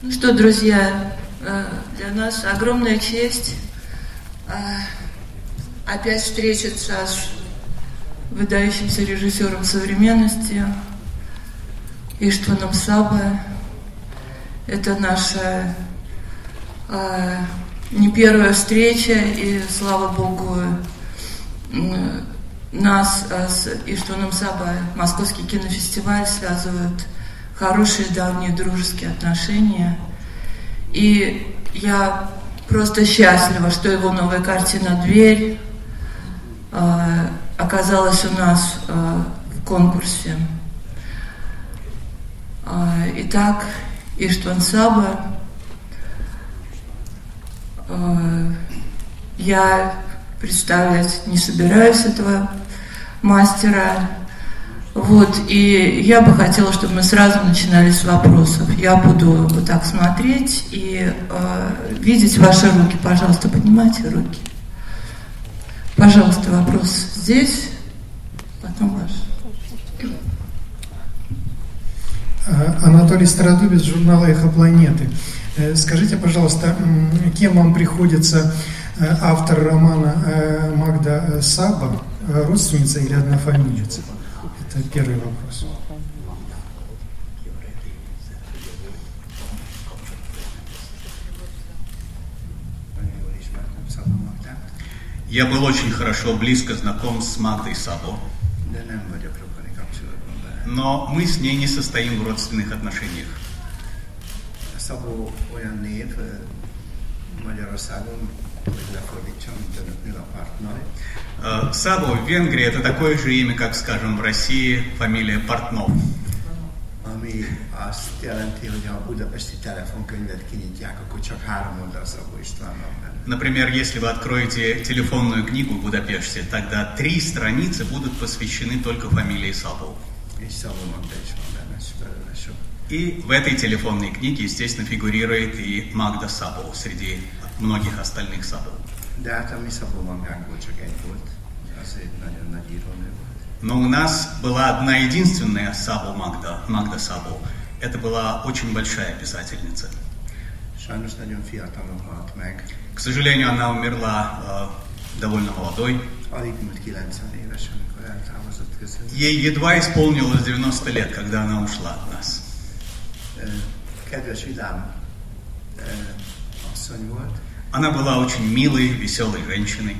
Ну что, друзья, для нас огромная честь опять встретиться с выдающимся режиссером современности Иштваном Сабо. Это наша не первая встреча, и, слава богу, нас с Иштваном Сабо Московский кинофестиваль связывают хорошие давние дружеские отношения. И я просто счастлива, что его новая картина «Дверь» оказалась у нас в конкурсе. Итак, Иштван Сабо, я представлять не собираюсь этого мастера. Вот, и я бы хотела, чтобы мы сразу начинали с вопросов. Я буду вот так смотреть и видеть ваши руки. Пожалуйста, поднимайте руки. Пожалуйста, вопрос здесь, потом ваш. Анатолий Стародубец, журнала «Эхопланеты». Скажите, пожалуйста, кем вам приходится автор романа Магда Сабо, родственница или однофамилица? Это первый вопрос. Я был очень хорошо, близко знаком с Магдой Сабо, но мы с ней не состоим в родственных отношениях. Сабо в Венгрии это такое же имя, как, скажем, в России фамилия Портнов. Например, если вы откроете телефонную книгу в Будапеште, тогда 3 страницы будут посвящены только фамилии Сабо. И в этой телефонной книге, естественно, фигурирует и Магда Сабо среди многих остальных Сабо. Но у нас была одна единственная Сабо Магда, Магда Сабо. Это была очень большая писательница. К сожалению, она умерла довольно молодой. Ей едва исполнилось 90 лет, когда она ушла от нас. Она была очень милой, веселой женщиной.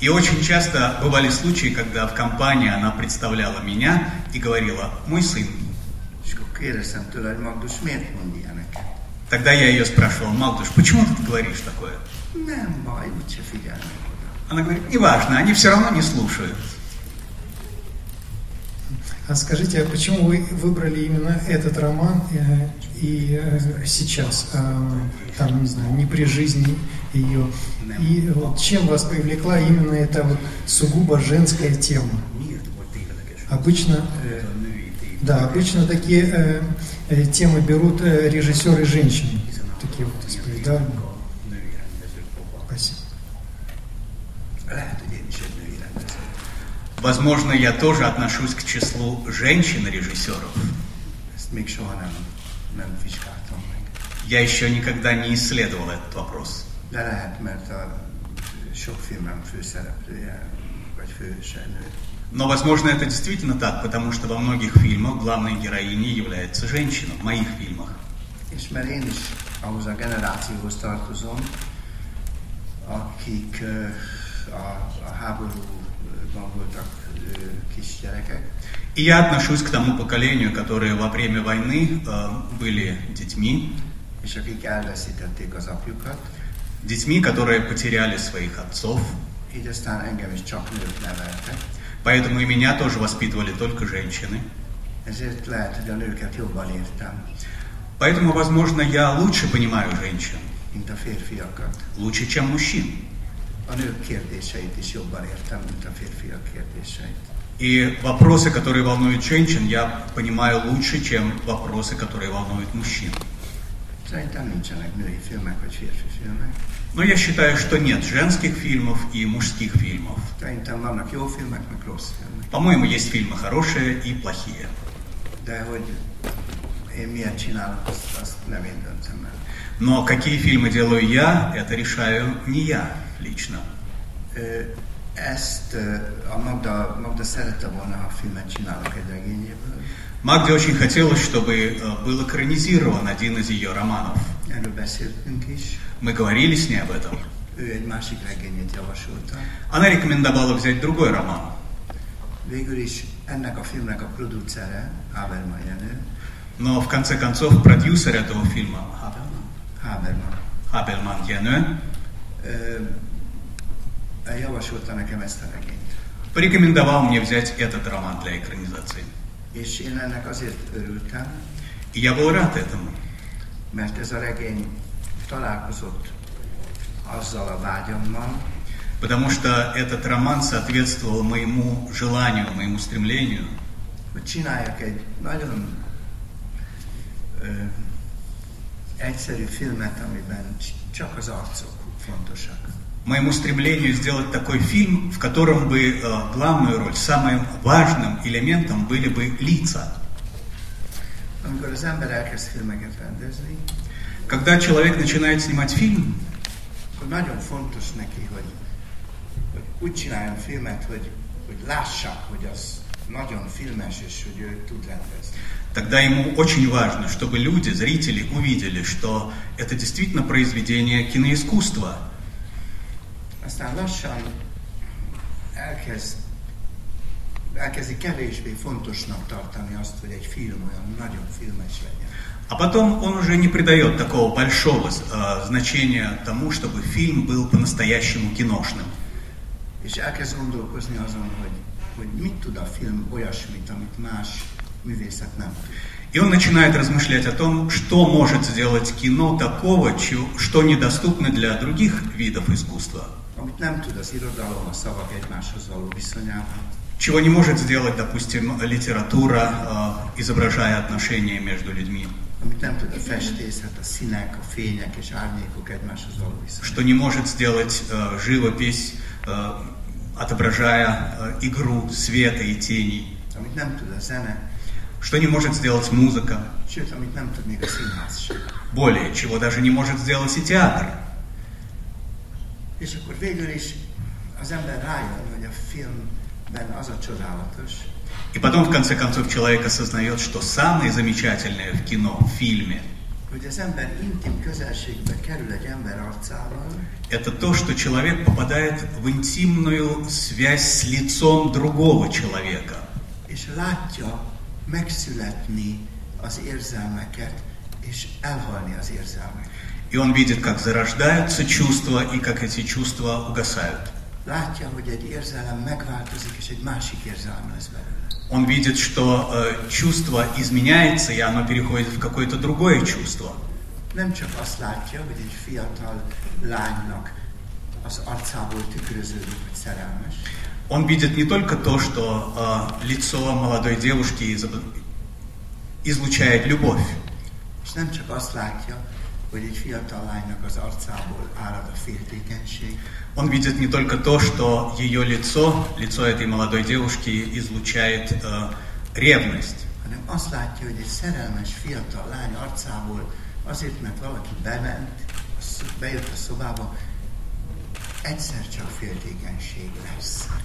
И очень часто бывали случаи, когда в компании она представляла меня и говорила: «Мой сын». Тогда я ее спрашивал: «Магдуш, почему ты говоришь такое?» Она говорит: «Неважно, они все равно не слушают». А скажите, а почему вы выбрали именно этот роман и сейчас, там, не знаю, не при жизни ее? И вот чем вас привлекла именно эта вот сугубо женская тема? Обычно, да, обычно такие темы берут режиссеры женщины, такие вот исповедания. Спасибо. Возможно, я тоже отношусь к числу женщин-режиссеров. Я еще никогда не исследовал этот вопрос. Но, возможно, это действительно так, потому что во многих фильмах главной героиней является женщина, в моих фильмах. И я отношусь к тому поколению, которые во время войны были детьми, которые потеряли своих отцов. Поэтому и меня тоже воспитывали только женщины. Поэтому, возможно, я лучше понимаю женщин, лучше, чем мужчин. И вопросы, которые волнуют женщин, я понимаю лучше, чем вопросы, которые волнуют мужчин. Но я считаю, что нет женских фильмов и мужских фильмов. По-моему, есть фильмы хорошие и плохие. Но какие фильмы делаю я, это решаю не я лично. Магде очень хотелось, чтобы был экранизирован один из ее романов. Мы говорили с ней об этом. Она рекомендовала взять другой роман. Но в конце концов продюсер этого фильма Хаберман Янэ порекомендовал мне взять этот роман для экранизации. И я был рад этому. Потому что этот роман соответствовал моему желанию, моему стремлению. Моему стремлению сделать такой фильм, в котором бы главную роль, самым важным элементом были бы лица. Когда человек начинает снимать фильм, тогда ему очень важно, чтобы люди, зрители, увидели, что это действительно произведение киноискусства. А потом он уже не придает такого большого значения тому, чтобы фильм был по-настоящему киношным. И он начинает размышлять о том, что может сделать кино такого, что недоступно для других видов искусства. Чего не может сделать, допустим, литература, изображая отношения между людьми. Что не может сделать живопись, отображая игру света и теней. Что не может сделать музыка. Более, чего даже не может сделать и театр. И потом, в конце концов, человек осознает, что самое замечательное в кино, в фильме, это то, что человек попадает в интимную связь с лицом другого человека. И он видит, как зарождаются чувства и как эти чувства угасают. Он видит, что чувство изменяется, и оно переходит в какое-то другое чувство. Он видит не только то, что лицо молодой девушки излучает любовь. Он видит не только то, что ее лицо этой молодой девушки излучает ревность.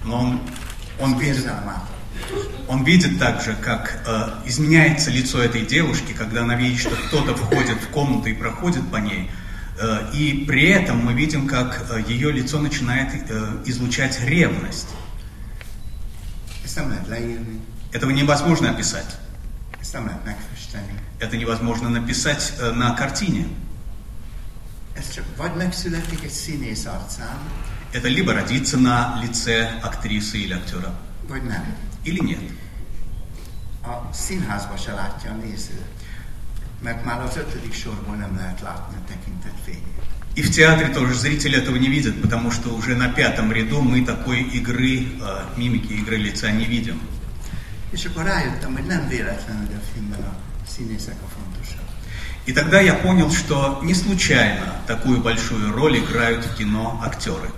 Но он видит также, как изменяется лицо этой девушки, когда она видит, что кто-то входит в комнату и проходит по ней. И при этом мы видим, как ее лицо начинает излучать ревность. Этого невозможно описать. Это невозможно написать на картине. Это либо родится на лице актрисы или актера, или нет. И в театре тоже зритель этого не видит, потому что уже на 5-м ряду мы такой игры, мимики, игры лица не видим. И тогда я понял, что не случайно такую большую роль играют в кино актеры.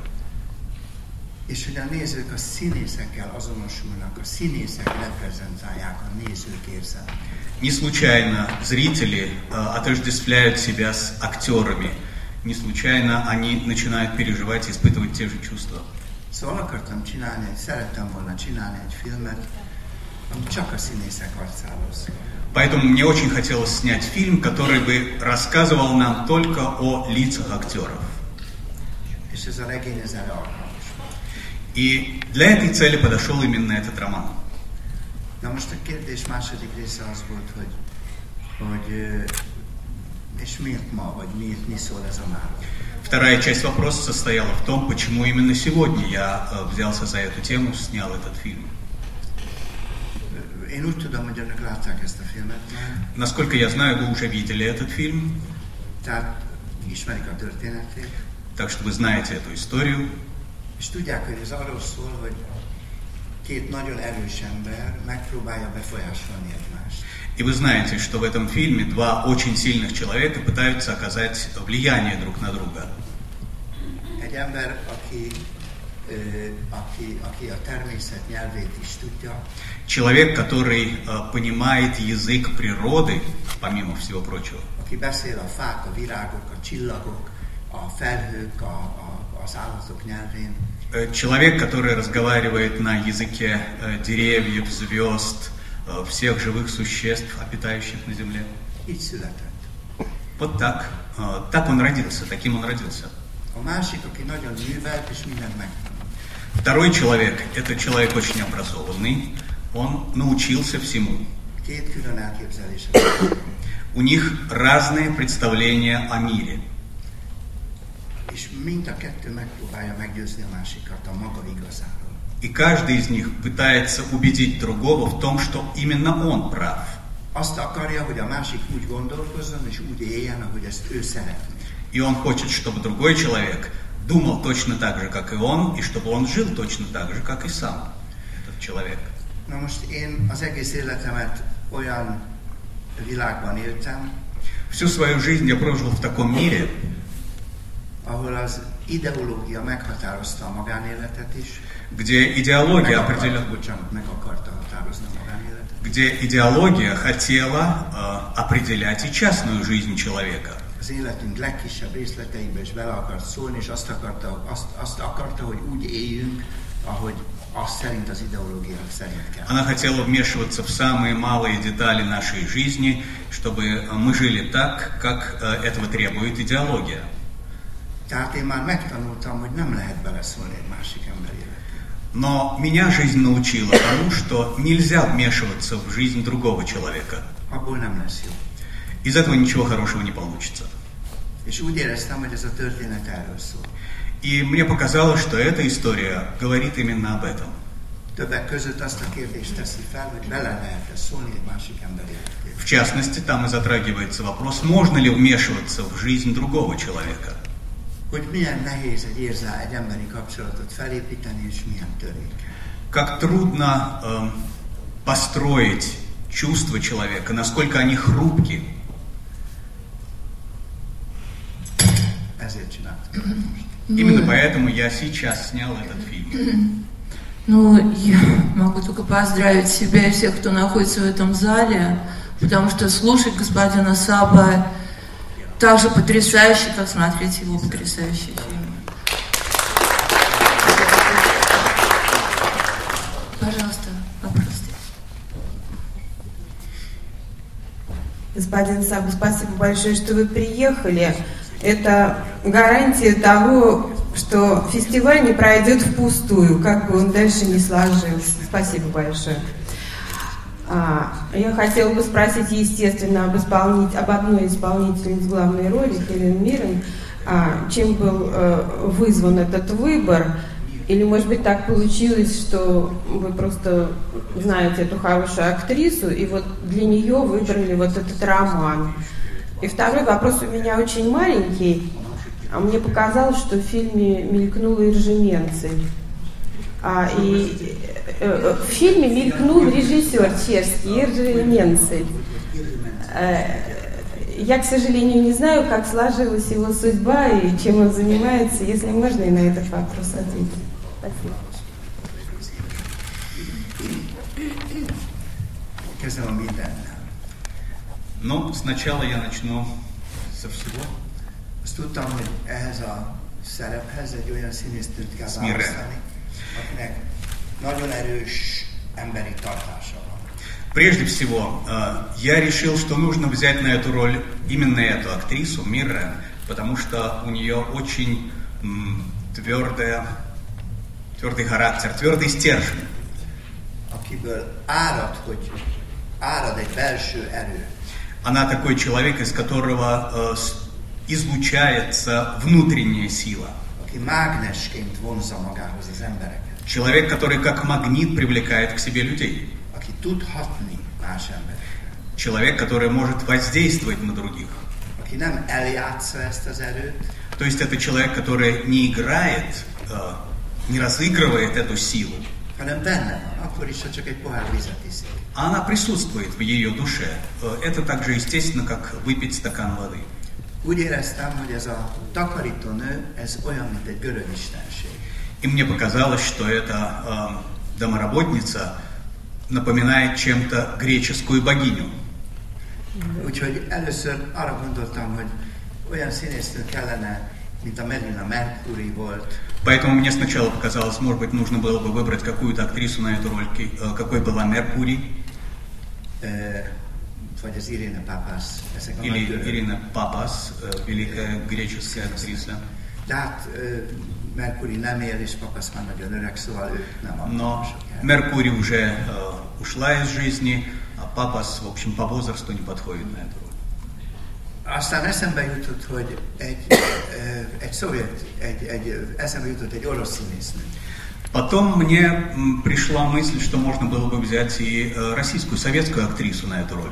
És hogy a nézők a színészekkel azonosulnak, a színészek reprezentálják a nézők érzelmét. Не случайно зрители отождествляют себя с актерами. Не случайно они начинают переживать и испытывать те же чувства. Szóval akartam csinálni, szerettem volna csinálni egy filmet, ami csak a színészek arcáról szól. Поэтому мне очень хотелось снять фильм, который бы рассказывал нам только о лицах актеров. És ez a regény ez erre alkalmas. И для этой цели подошел именно этот роман. Na most a kérdés második része az volt, hogy és miért ma, vagy miért mi szól ez a mára? Вторая часть вопроса состояла в том, почему именно сегодня я взялся за эту тему, снял этот фильм. Én úgy tudom, hogy önök látták ezt a filmet. Насколько я знаю, вы уже видели этот фильм. Tehát ismerik a történetét. Так что вы знаете эту историю. És tudják, hogy ez arról szól, hogy két nagyon erős ember megpróbálja befolyásolni egymást. И вы знаете, что в этом фильме два очень сильных человека пытаются оказать влияние друг на друга. Egy ember, aki a természet nyelvét is tudja. Человек, который понимает язык природы, помимо всего прочего. Aki beszél a fák, a virágok, a csillagok, a felhők, az állatok nyelvén. Человек, который разговаривает на языке деревьев, звезд, всех живых существ, обитающих на земле. Вот так. Так он родился, таким он родился. Второй человек, это человек очень образованный, он научился всему. У них разные представления о мире. И каждый из них пытается убедить другого в том, что именно он прав. И он хочет, чтобы другой человек думал точно так же, как и он, и чтобы он жил точно так же, как и сам этот человек. Всю свою жизнь я прожил в таком мире, где идеология хотела определять и частную жизнь человека. Она хотела вмешиваться в самые малые детали нашей жизни, чтобы мы жили так, как этого требует идеология. Tehát én már megtanultam, hogy nem lehet beleszólni egy másik ember életébe. Но меня жизнь научила тому, что нельзя вмешиваться в жизнь другого человека. Abból nem lesz jó. Из этого ничего хорошего не получится. És úgy éreztem, hogy ez a történet erről szól. И мне показалось, что эта история говорит именно об этом. Többek között azt a kérdést teszi fel, hogy bele lehet-e szólni egy másik ember életébe. В частности, там и затрагивается вопрос, можно ли вмешиваться в жизнь другого человека. Hogy milyen nehéz egy emberi kapcsolatot felépíteni, és milyen törékeny. Как трудно построить чувства человека, насколько они хрупки. Ezért csináltam. Именно поэтому я сейчас снял этот фильм. Ну, я могу только поздравить себя и всех, кто находится в этом зале, потому что слушать господина Сабо так же потрясающе, как смотреть его потрясающий фильм. Пожалуйста, вопрос. Господин Сабо, спасибо большое, что вы приехали. Это гарантия того, что фестиваль не пройдет впустую, как бы он дальше ни сложился. Спасибо большое. Я хотела бы спросить, естественно, об одной исполнительнице главной роли, Хелен Миррен. Чем был вызван этот выбор? Или, может быть, так получилось, что вы просто знаете эту хорошую актрису, и вот для нее выбрали вот этот роман? И второй вопрос у меня очень маленький. Мне показалось, что в фильме мелькнула Иржи Менцель. И в фильме мелькнул режиссер чешский Иржи Менцель. Я, к сожалению, не знаю, как сложилась его судьба и чем он занимается, если можно и на этот вопрос ответить. Спасибо. Но сначала я начну со всего. С Мирры. Прежде всего, я решил, что нужно взять на эту роль именно эту актрису, Мирру, потому что у нее очень твердый характер, твердый стержень. Она такой человек, из которого излучается внутренняя сила. Человек, который как магнит привлекает к себе людей. Человек, который может воздействовать на других. То есть это человек, который не играет, не разыгрывает эту силу. Она присутствует в ее душе. Это так же естественно, как выпить стакан воды. И мне показалось, что эта домоработница напоминает чем-то греческую богиню. Поэтому мне сначала показалось, может быть, нужно было бы выбрать какую-то актрису на эту роль, какой была Меркурий. Или Ирина Папас, великая греческая актриса. Но Меркурий уже ушла из жизни, а Папас, в общем, по возрасту не подходит на эту роль. Aztán eszembe jutott, hogy eszembe jutott egy orosz színésznő. Потом мне пришла мысль, что можно было бы взять и российскую, советскую актрису на эту роль.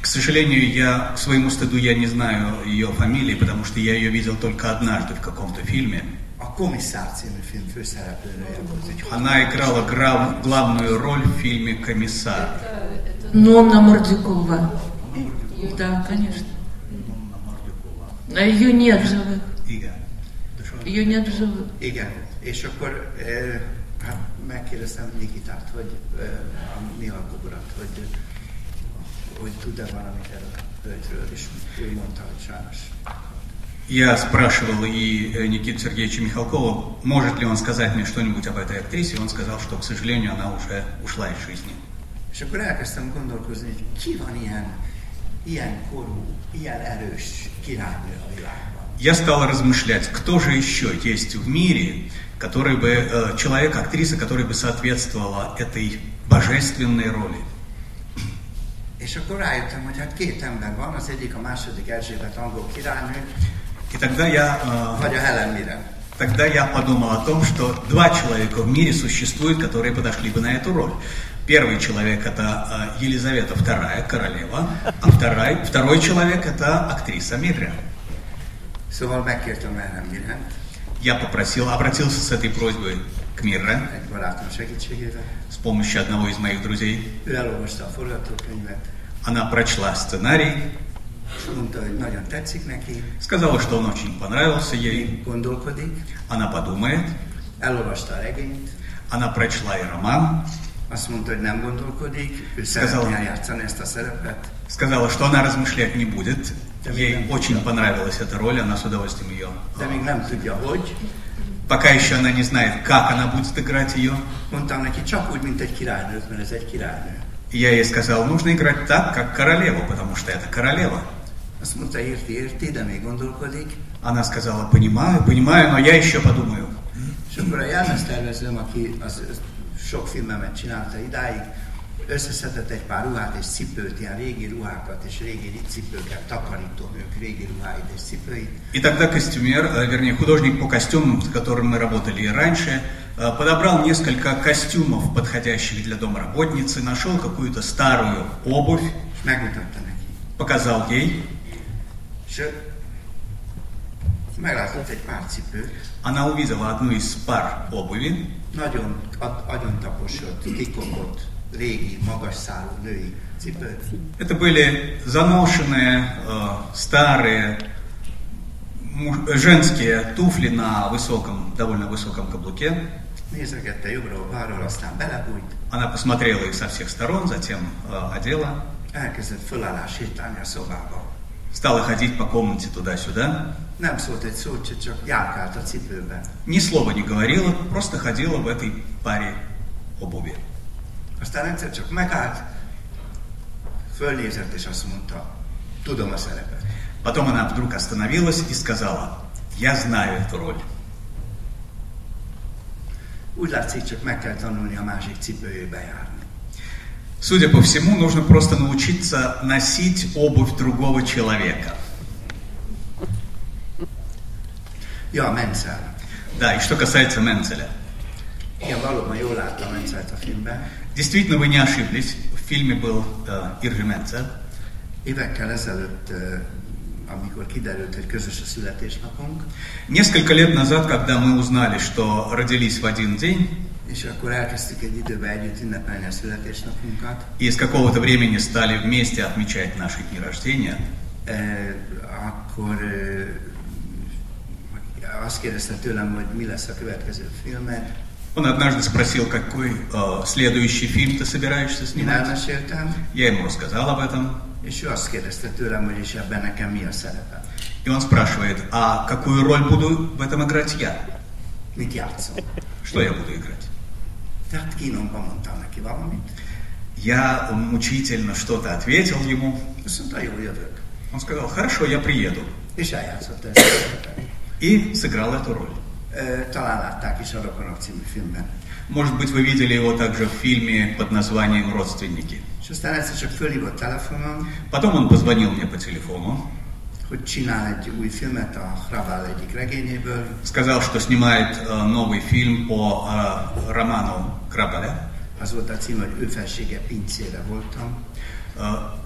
К сожалению, я, к своему стыду, я не знаю ее фамилии, потому что я ее видел только однажды в каком-то фильме. Она играла главную роль в фильме «Комиссар». Нонна Мордюкова. Да, конечно. А ее нет в живых. Ее нет в живых. Я спрашивал и Никиту Сергеевича Михалкова, может ли он сказать мне что-нибудь об этой актрисе, и он сказал, что, к сожалению, она уже ушла из жизни. És akkor elkezdtem gondolkozni, hogy ki van ilyen korú, ilyen erős királynő a világban. Я стал размышлять, кто же еще есть в мире, который бы человек, актриса, который бы соответствовала этой божественной роли. És akkor rájöttem, hogy hát két ember van, az egyik a második Erzsébet angol királynő. И тогда я vagy a Helen Mirren. Тогда я подумал о том, что два человека в мире существуют, которые подошли бы на эту роль. Первый человек – это Елизавета Вторая, королева, а второй человек – это актриса Мирра. Я обратился с этой просьбой к Мирре с помощью одного из моих друзей. Она прочла сценарий, сказала, что он очень понравился ей, она подумает, она прочла и роман. Сказала, что она размышлять не будет. Ей очень понравилась эта роль, она с удовольствием ее. Пока еще она не знает, как она будет играть ее. Я ей сказал, нужно играть так, как королеву, потому что это королева. Она сказала, понимаю, но я еще подумаю. Sok filmemet csinálta idáig, összeszedett egy pár ruhát és cipőt, ilyen régi ruhákat és régi cipőket, takarítónők régi ruháit és cipőit. И тогда костюмер, вернее художник по костюмам, с которым мы работали и раньше, подобрал несколько костюмов, подходящих для домработницы, нашел какую-то старую обувь, показал ей. Она увидела одну из пар обуви. Это были заношенные старые женские туфли на высоком, довольно высоком каблуке. Она посмотрела их со всех сторон, затем одела. Стала ходить по комнате туда-сюда. Ни слова не говорила, просто ходила в этой паре обуви. Потом она вдруг остановилась и сказала: «Я знаю эту роль». Судя по всему, нужно просто научиться носить обувь другого человека. Да, и что касается Менцеля. Действительно, вы не ошиблись. В фильме был Иржи Менцель. Несколько лет назад, когда мы узнали, что родились в один день, и с какого-то времени стали вместе отмечать наши дни рождения, он однажды спросил, какой следующий фильм ты собираешься снимать. Я ему рассказал об этом. И он спрашивает: а какую роль буду в этом играть я? Что я буду играть? Я мучительно что-то ответил ему. Он сказал: хорошо, я приеду. И сыграл эту роль. Может быть, вы видели его также в фильме под названием «Родственники». Потом он позвонил мне по телефону. Сказал, что снимает новый фильм по роману Грабала.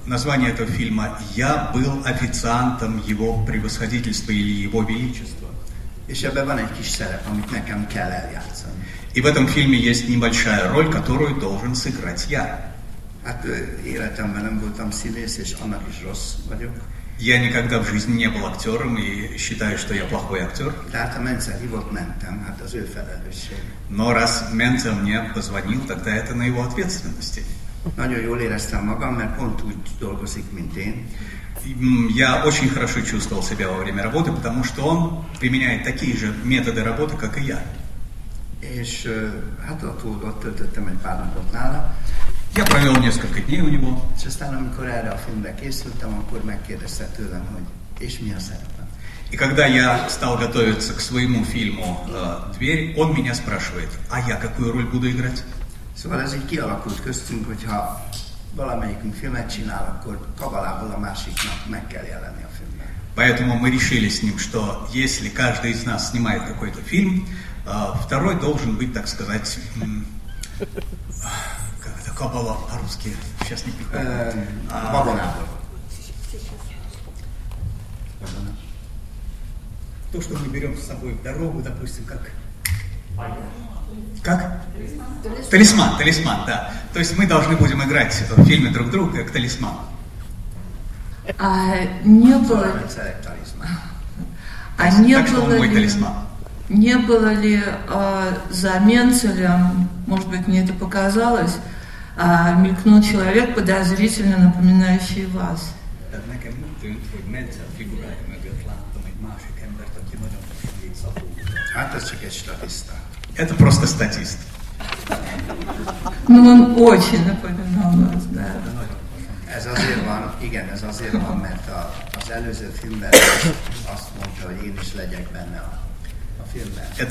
Название этого фильма «Я был официантом его превосходительства» или «Его величества». И в этом фильме есть небольшая роль, которую должен сыграть я. Я никогда в жизни не был актером и считаю, что я плохой актер. Но раз Менцель мне позвонил, тогда это на его ответственности. Я очень хорошо чувствовал себя во время работы, потому что он применяет такие же методы работы, как и я. Я провел несколько дней у него. И когда я стал готовиться к своему фильму «Дверь», он меня спрашивает: а я какую роль буду играть? Поэтому мы решили с ним, что если каждый из нас снимает какой-то фильм, второй должен быть, так сказать, как это кабала по-русски, сейчас не приходит. То, что мы берем с собой в дорогу, допустим, как? Талисман, да. То есть мы должны будем играть в фильме друг друга как талисман. Не было ли за Менцелем, может быть, мне это показалось, мелькнул человек, подозрительно напоминающий вас? Это просто статист. Ну, он очень напоминал вас, да. Это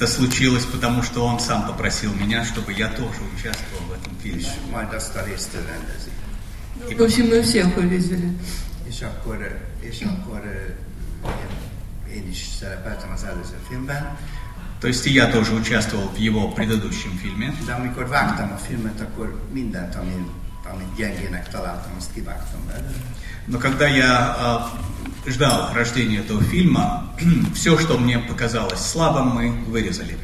случилось, потому что он сам попросил меня, чтобы я тоже участвовал в этом фильме. В общем, мы всех увидели. То есть и я тоже участвовал в его предыдущем фильме. Но когда я ждал рождения этого фильма, все, что мне показалось слабым, мы вырезали.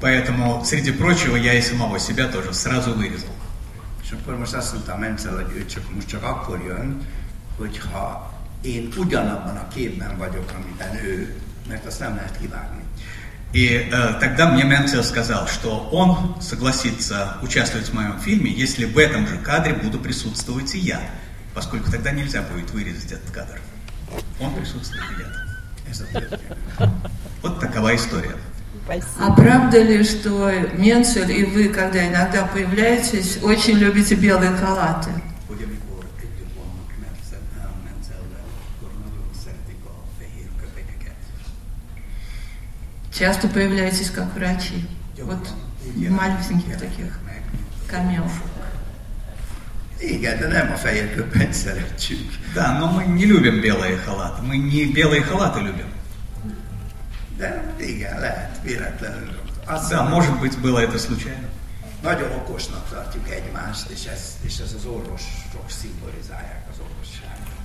Поэтому, среди прочего, я и самого себя тоже сразу вырезал. И тогда мне Менцель сказал, что он согласится участвовать в моем фильме, если в этом же кадре буду присутствовать и я, поскольку тогда нельзя будет вырезать этот кадр. Он присутствует рядом. Вот такова история. Спасибо. А правда ли, что Менцель и вы, когда иногда появляетесь, очень любите белые халаты? Часто появляетесь как врачи. Вот в маленьких таких камео. Да, но мы не любим белые халаты. Мы не белые халаты любим. Да, может быть, было это случайно.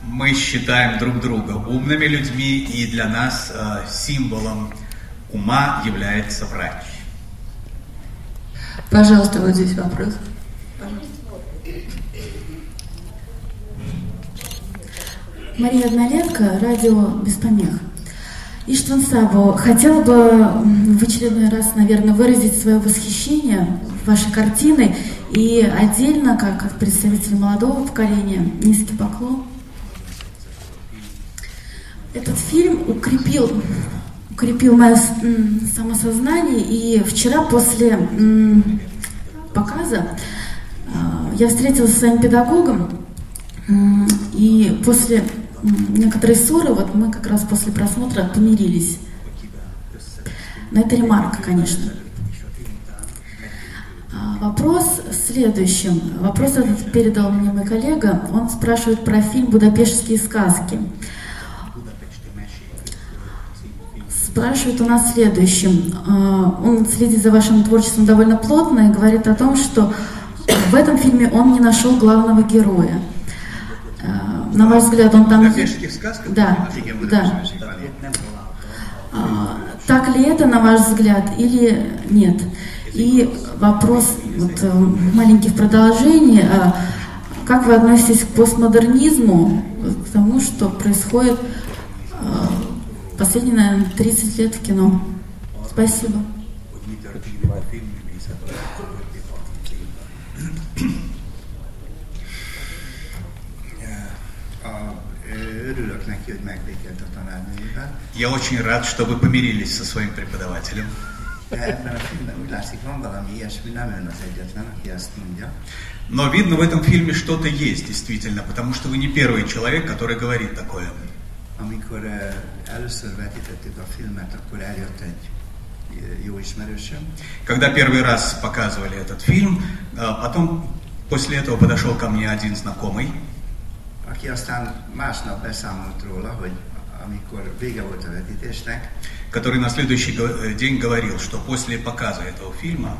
Мы считаем друг друга умными людьми, и для нас символом ума является врач. Пожалуйста, вот здесь вопрос. Мария Однолетко, радио «Без помех». Иштван Сабо, хотела бы в очередной раз, наверное, выразить свое восхищение вашей картиной и отдельно, как представитель молодого поколения, низкий поклон. Этот фильм укрепил мое самосознание, и вчера после показа я встретилась со своим педагогом, и после некоторой ссоры, вот мы как раз после просмотра помирились. Но это ремарка, конечно. Вопрос в следующем. Вопрос этот передал мне мой коллега, он спрашивает про фильм «Будапештские сказки». Спрашивает у нас следующим. Он следит за вашим творчеством довольно плотно и говорит о том, что в этом фильме он не нашел главного героя. На ваш взгляд, он там... Да, да. Так ли это, на ваш взгляд, или нет? И вопрос вот, маленьких продолжений. Как вы относитесь к постмодернизму, к тому, что происходит... Последние, наверное, 30 лет в кино. Спасибо. Я очень рад, что вы помирились со своим преподавателем. Но видно, в этом фильме что-то есть, действительно, потому что вы не первый человек, который говорит такое. Amikor először vetítettük a filmet, akkor eljött egy jó ismerősöm. Когда первый раз показывали этот фильм, потом после этого подошел ко мне один знакомый, aki aztán másnap beszámolt róla, hogy amikor vége volt a vetítésnek, который на следующий день говорил, что после показа этого фильма,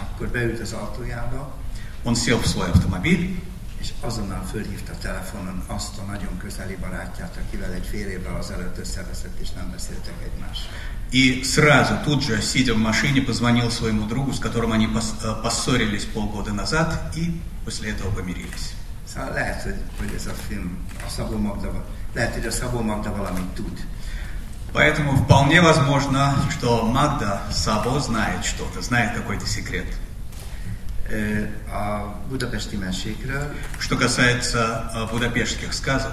akkor beült az autójába, он сел в свой автомобиль. És azonnal fölhívta telefonon azt a nagyon közeli barátját, akivel egy fél évvel azelőtt összeveszett, és nem beszéltek egymással. И сразу, тут же, сидя в машине, позвонил своему другу, с которым они поссорились полгода назад, и после этого помирились. Szóval lehet, hogy ez a film, a Szabó Magda, lehet, hogy a Szabó Magda valamit tud. Поэтому вполне возможно, что Магда Сабо знает что-то, знает какой-то секрет. Что касается будапештских сказок,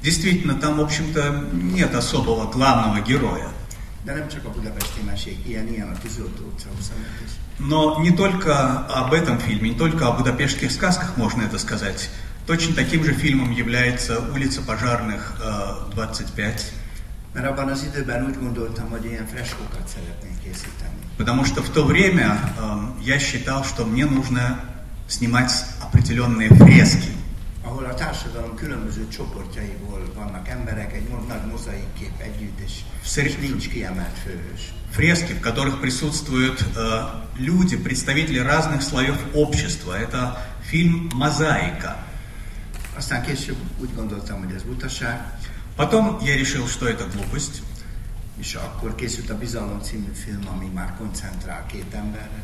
действительно, там, в общем-то, нет особого главного героя. Но не только об этом фильме, не только о будапештских сказках можно это сказать. Точно таким же фильмом является «Улица пожарных 25». Потому что в то время я считал, что мне нужно снимать определенные фрески, в которых присутствуют люди, представители разных слоев общества. Это фильм «Мозаика». Потом я решил, что это глупость. és akkor készült a Bizalom című film, ami már koncentrál két emberre.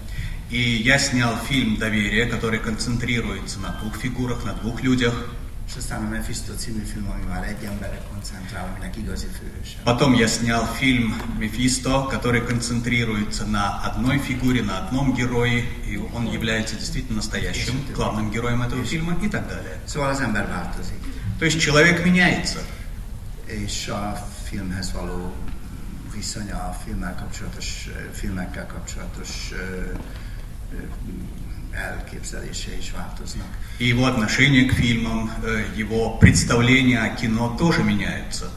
И я снял фильм «Доверие», который концентрируется на двух фигурах, на двух людях. Потом я снял фильм «Мефисто», который концентрируется на одной фигуре, на одном герое, и он является действительно настоящим главным героем этого фильма и так далее. То есть человек меняется. И его отношение к фильмам, его представление о кино тоже меняется.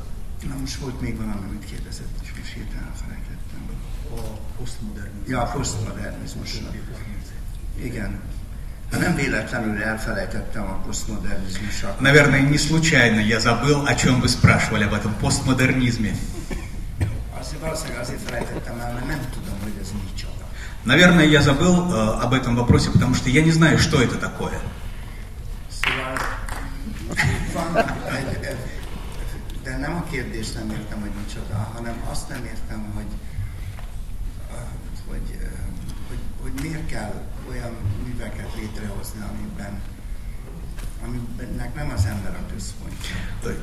Наверное, не случайно я забыл, о чем вы спрашивали, об этом постмодернизме. Наверное, я забыл об этом вопросе, потому что я не знаю, что это такое.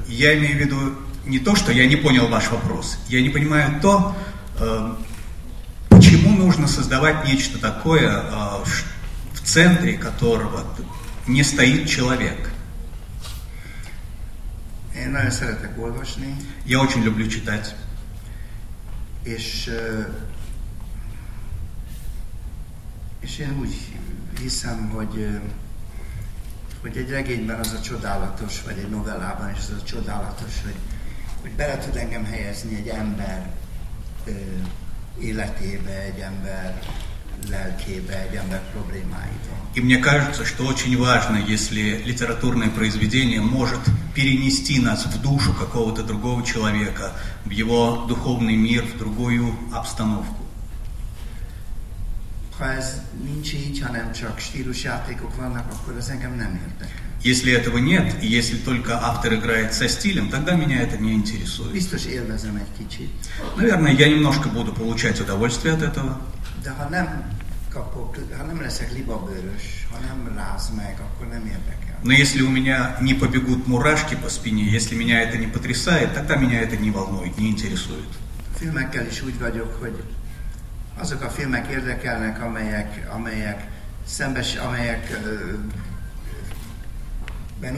Я имею в виду не то, что я не понял ваш вопрос. Я не понимаю то, почему нужно создавать нечто такое, в центре которого не стоит человек. Я очень люблю читать. Hogy egy regényben az a csodálatos, vagy egy novellában is az a csodálatos, hogy bele tud engem helyezni egy ember életébe, egy ember лелькебе, egy ember problémáiba. И мне кажется, что очень важно, если литературное произведение может перенести нас в душу какого-то другого человека, в его духовный мир, в другую обстановку. Если этого нет, и если только автор играет со стилем, тогда меня это не интересует. Наверное, я немножко буду получать удовольствие от этого. Но если у меня не побегут мурашки по спине, если меня это не потрясает, тогда меня это не волнует, не интересует. Azok a filmek érdekelnek, amelyekben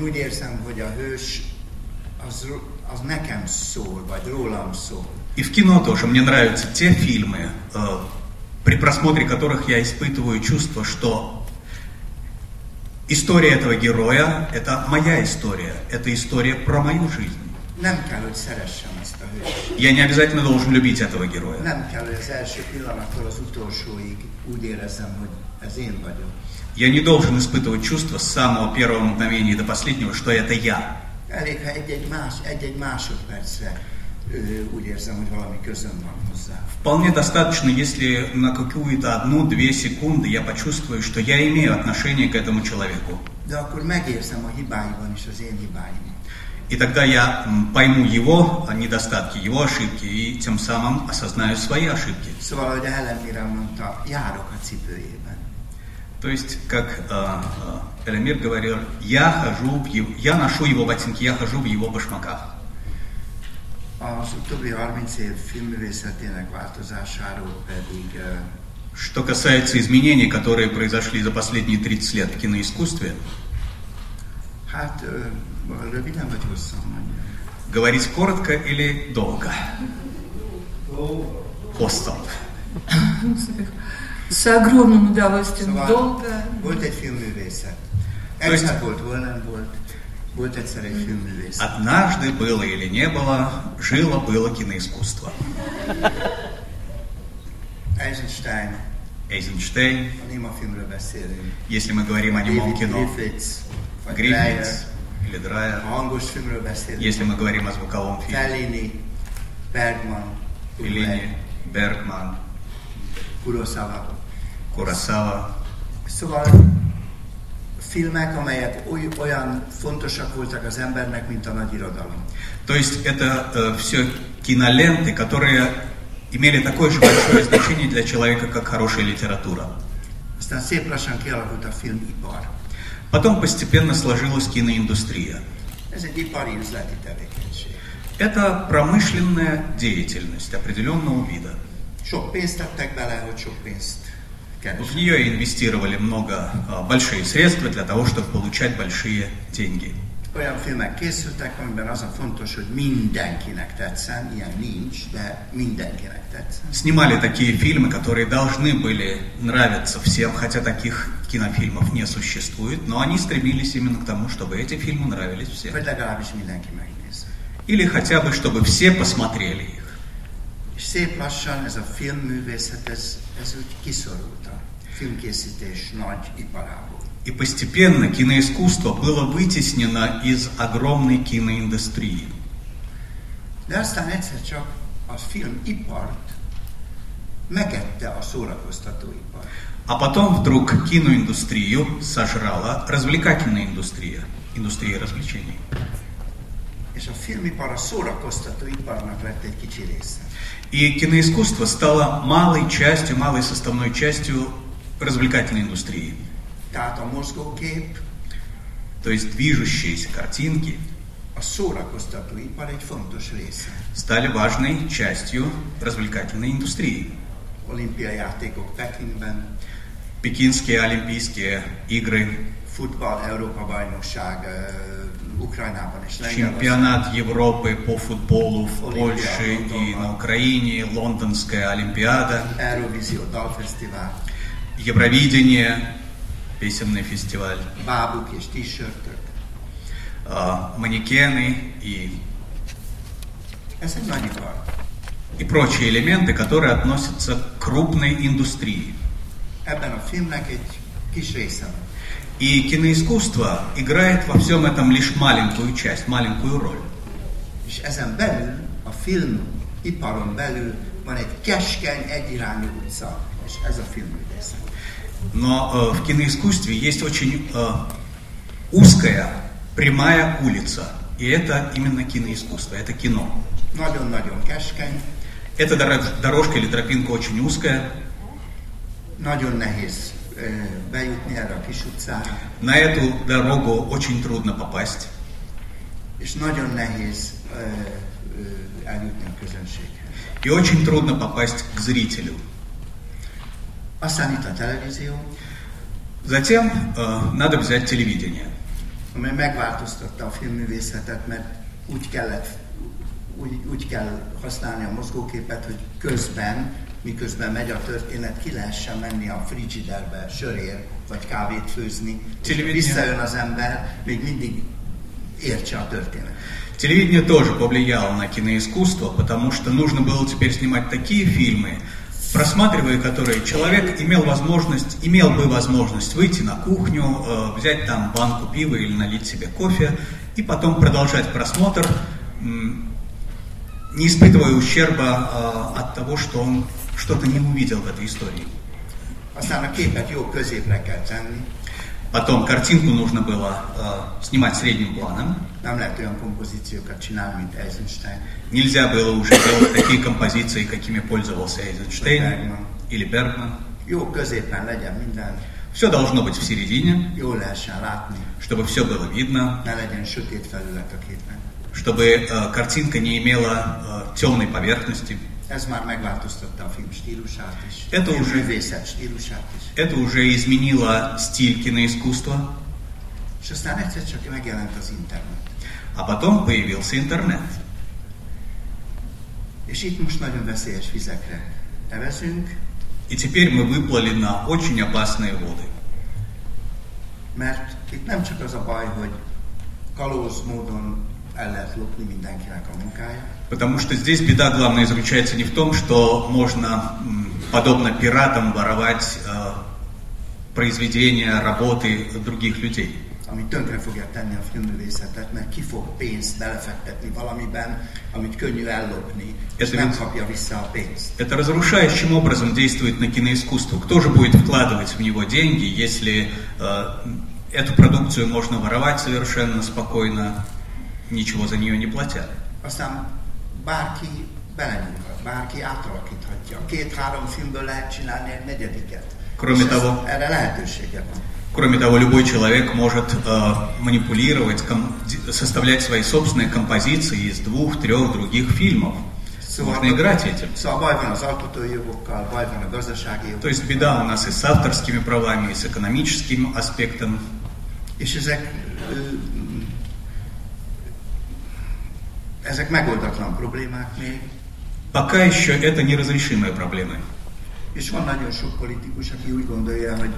úgy érzem, hogy a hős az nekem szól, vagy rólam szól. И в кино тоже мне нравятся те фильмы, при просмотре которых я испытываю чувство, что история этого героя – это моя история, это история про мою жизнь. Я не обязательно должен любить этого героя. Я не должен испытывать чувство с самого первого мгновения до последнего, что это я. Вполне достаточно, если на какую-то 1-2 секунды я почувствую, что я имею отношение к этому человеку. И тогда я пойму его недостатки, его ошибки, и тем самым осознаю свои ошибки. То есть, как Элемир говорил, я ношу его ботинки, я хожу в его башмаках. Что касается изменений, которые произошли за последние 30 лет в киноискусстве, говорить коротко или долго? Хостел. С огромным удовольствием. Долго. Однажды было или не было, жило-было киноискусство. Эйзенштейн. Если мы говорим о немом кино. Гриффит. Или Драйер, если мы говорим о звуковом фильме. Феллини, Бергман, Курасава. Szóval filmek, amelyek olyan fontosak voltak az embernek, mint a nagy irodalom. То есть это все киноленты, которые имели такое же большое значение для человека, как хорошая литература. Потом постепенно сложилась киноиндустрия. Это промышленная деятельность определенного вида. В нее инвестировали много большие средства для того, чтобы получать большие деньги. Olyan filmek készültek, amiben az a fontos, hogy mindenkinek tetszen, ilyen nincs, de mindenkinek tetszen. Снимали такие фильмы, которые должны были нравиться всем, хотя таких кинофильмов не существует, но они стремились именно к тому, чтобы эти фильмы нравились всем. Или хотя бы, чтобы все посмотрели их. Szép lassan ez a filmművészet, ez úgy kiszorult a filmkészítés nagy iparából. И постепенно киноискусство было вытеснено из огромной киноиндустрии. А потом вдруг киноиндустрию сожрала развлекательная индустрия, индустрия развлечений. И киноискусство стало малой частью, малой составной частью развлекательной индустрии. То есть движущиеся картинки стали важной частью развлекательной индустрии. Пекинские Олимпийские игры, чемпионат Европы по футболу в Польше и на Украине, Лондонская Олимпиада, Евровидение, песенный фестиваль, манекены и прочие элементы, которые относятся к крупной индустрии. И киноискусство играет во всем этом лишь маленькую часть, маленькую роль. Но в киноискусстве есть очень узкая, прямая улица. И это именно киноискусство, это кино. Эта дорожка или тропинка очень узкая. На эту дорогу очень трудно попасть. И очень трудно попасть к зрителю. Затем надо взять телевидение. Телевидение тоже повлияло на киноискусство, потому что нужно было теперь снимать такие фильмы, просматривая которые, человек имел бы возможность выйти на кухню, взять там банку пива или налить себе кофе, и потом продолжать просмотр, не испытывая ущерба от того, что он что-то не увидел в этой истории. Потом картинку нужно было снимать средним планом. Нельзя было уже делать такие композиции, какими пользовался Эйзенштейн или Бергман. Все должно быть в середине, чтобы все было видно, чтобы картинка не имела темной поверхности. Это уже изменило стиль киноискусства. А потом появился интернет. И теперь мы выплыли на очень опасные воды. Потому что здесь беда главная заключается не в том, что можно, подобно пиратам, воровать произведения, работы других людей. Это разрушающим образом действует на киноискусство. Кто же будет вкладывать в него деньги, если эту продукцию можно воровать совершенно спокойно, ничего за нее не платя? bárki belenyúlhat, bárki átalakíthatja. Két-három filmből lehet csinálni egy negyediket. Erre lehetősége van. Кроме того, любой человек может манипулировать, составлять свои собственные композиции из двух-трех других фильмов. Можно играть этим. То есть беда у нас и с авторскими правами, и с экономическим аспектом. Пока еще это неразрешимые проблемы. És van nagyon sok politikus, aki úgy gondolja, hogy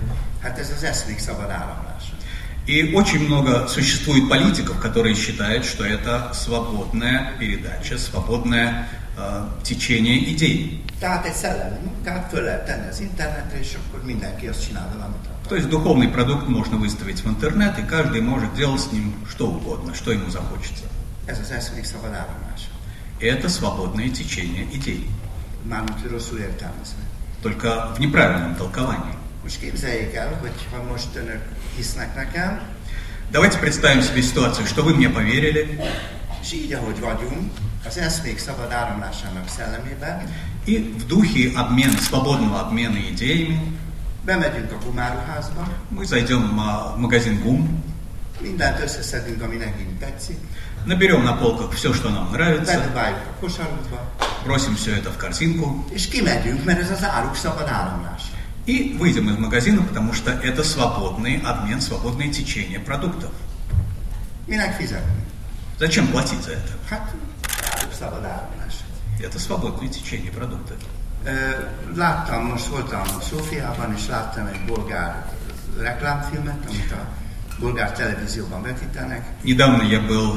hát ez az eszmék szabad áramlása. И очень много существует политиков, которые считают, что это свободная передача, свободное течение идей. Tehát egy szellemi munkát föl lehet tenni az internetre, és akkor mindenki azt csinálja, amit akar. То есть духовный продукт можно выставить в интернет, и каждый может делать с ним что угодно, что ему захочется. Ez az eszmék szabad áramlása. Это свободное течение идей. Mármint rosszul értelmezve. Только в неправильном толковании. Давайте представим себе ситуацию, что вы мне поверили. И в духе свободного обмена идеями мы зайдем в магазин ГУМ. Наберем на полках все, что нам нравится, бросим все это в корзинку и выйдем из магазина, потому что это свободный обмен, свободное течение продуктов. Зачем платить за это? Это свободное течение продуктов. Недавно я был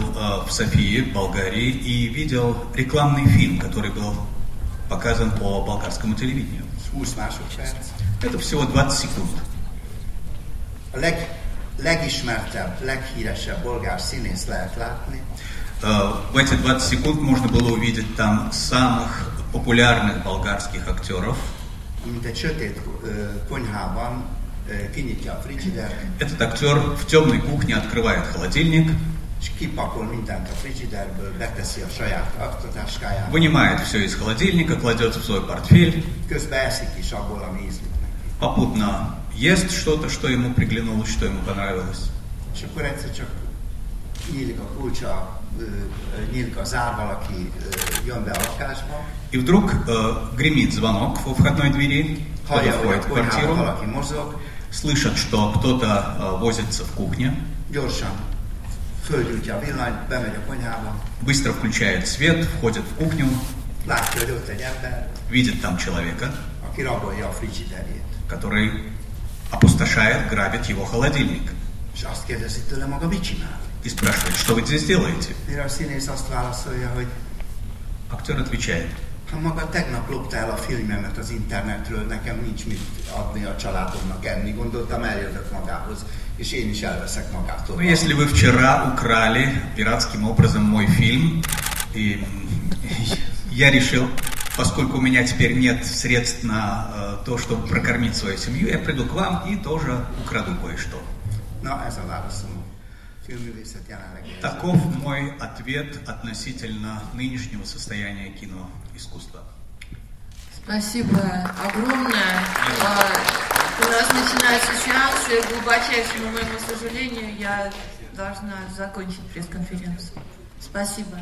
в Софии, в Болгарии, и видел рекламный фильм, который был показан по болгарскому телевидению. Это всего 20 секунд. В эти 20 секунд можно было увидеть там самых популярных болгарских актеров. Этот актер в темной кухне открывает холодильник, вынимает все из холодильника, кладет в свой портфель, попутно ест что-то, что ему приглянулось, что ему понравилось. И вдруг гремит звонок во входной двери, кто-то входит в квартиру, слышат, что кто-то возится в кухне, быстро включает свет, входит в кухню, видит там человека, который опустошает, грабит его холодильник. И спрашивает, что вы здесь делаете? Актер отвечает: ну, если вы вчера украли пиратским образом мой фильм, и я решил, поскольку у меня теперь нет средств на то, чтобы прокормить свою семью, я приду к вам и тоже украду кое-что. Таков мой ответ относительно нынешнего состояния киноискусства. Спасибо огромное. У нас начинается сеанс, и, к глубочайшему моему сожалению, я должна закончить пресс-конференцию. Спасибо.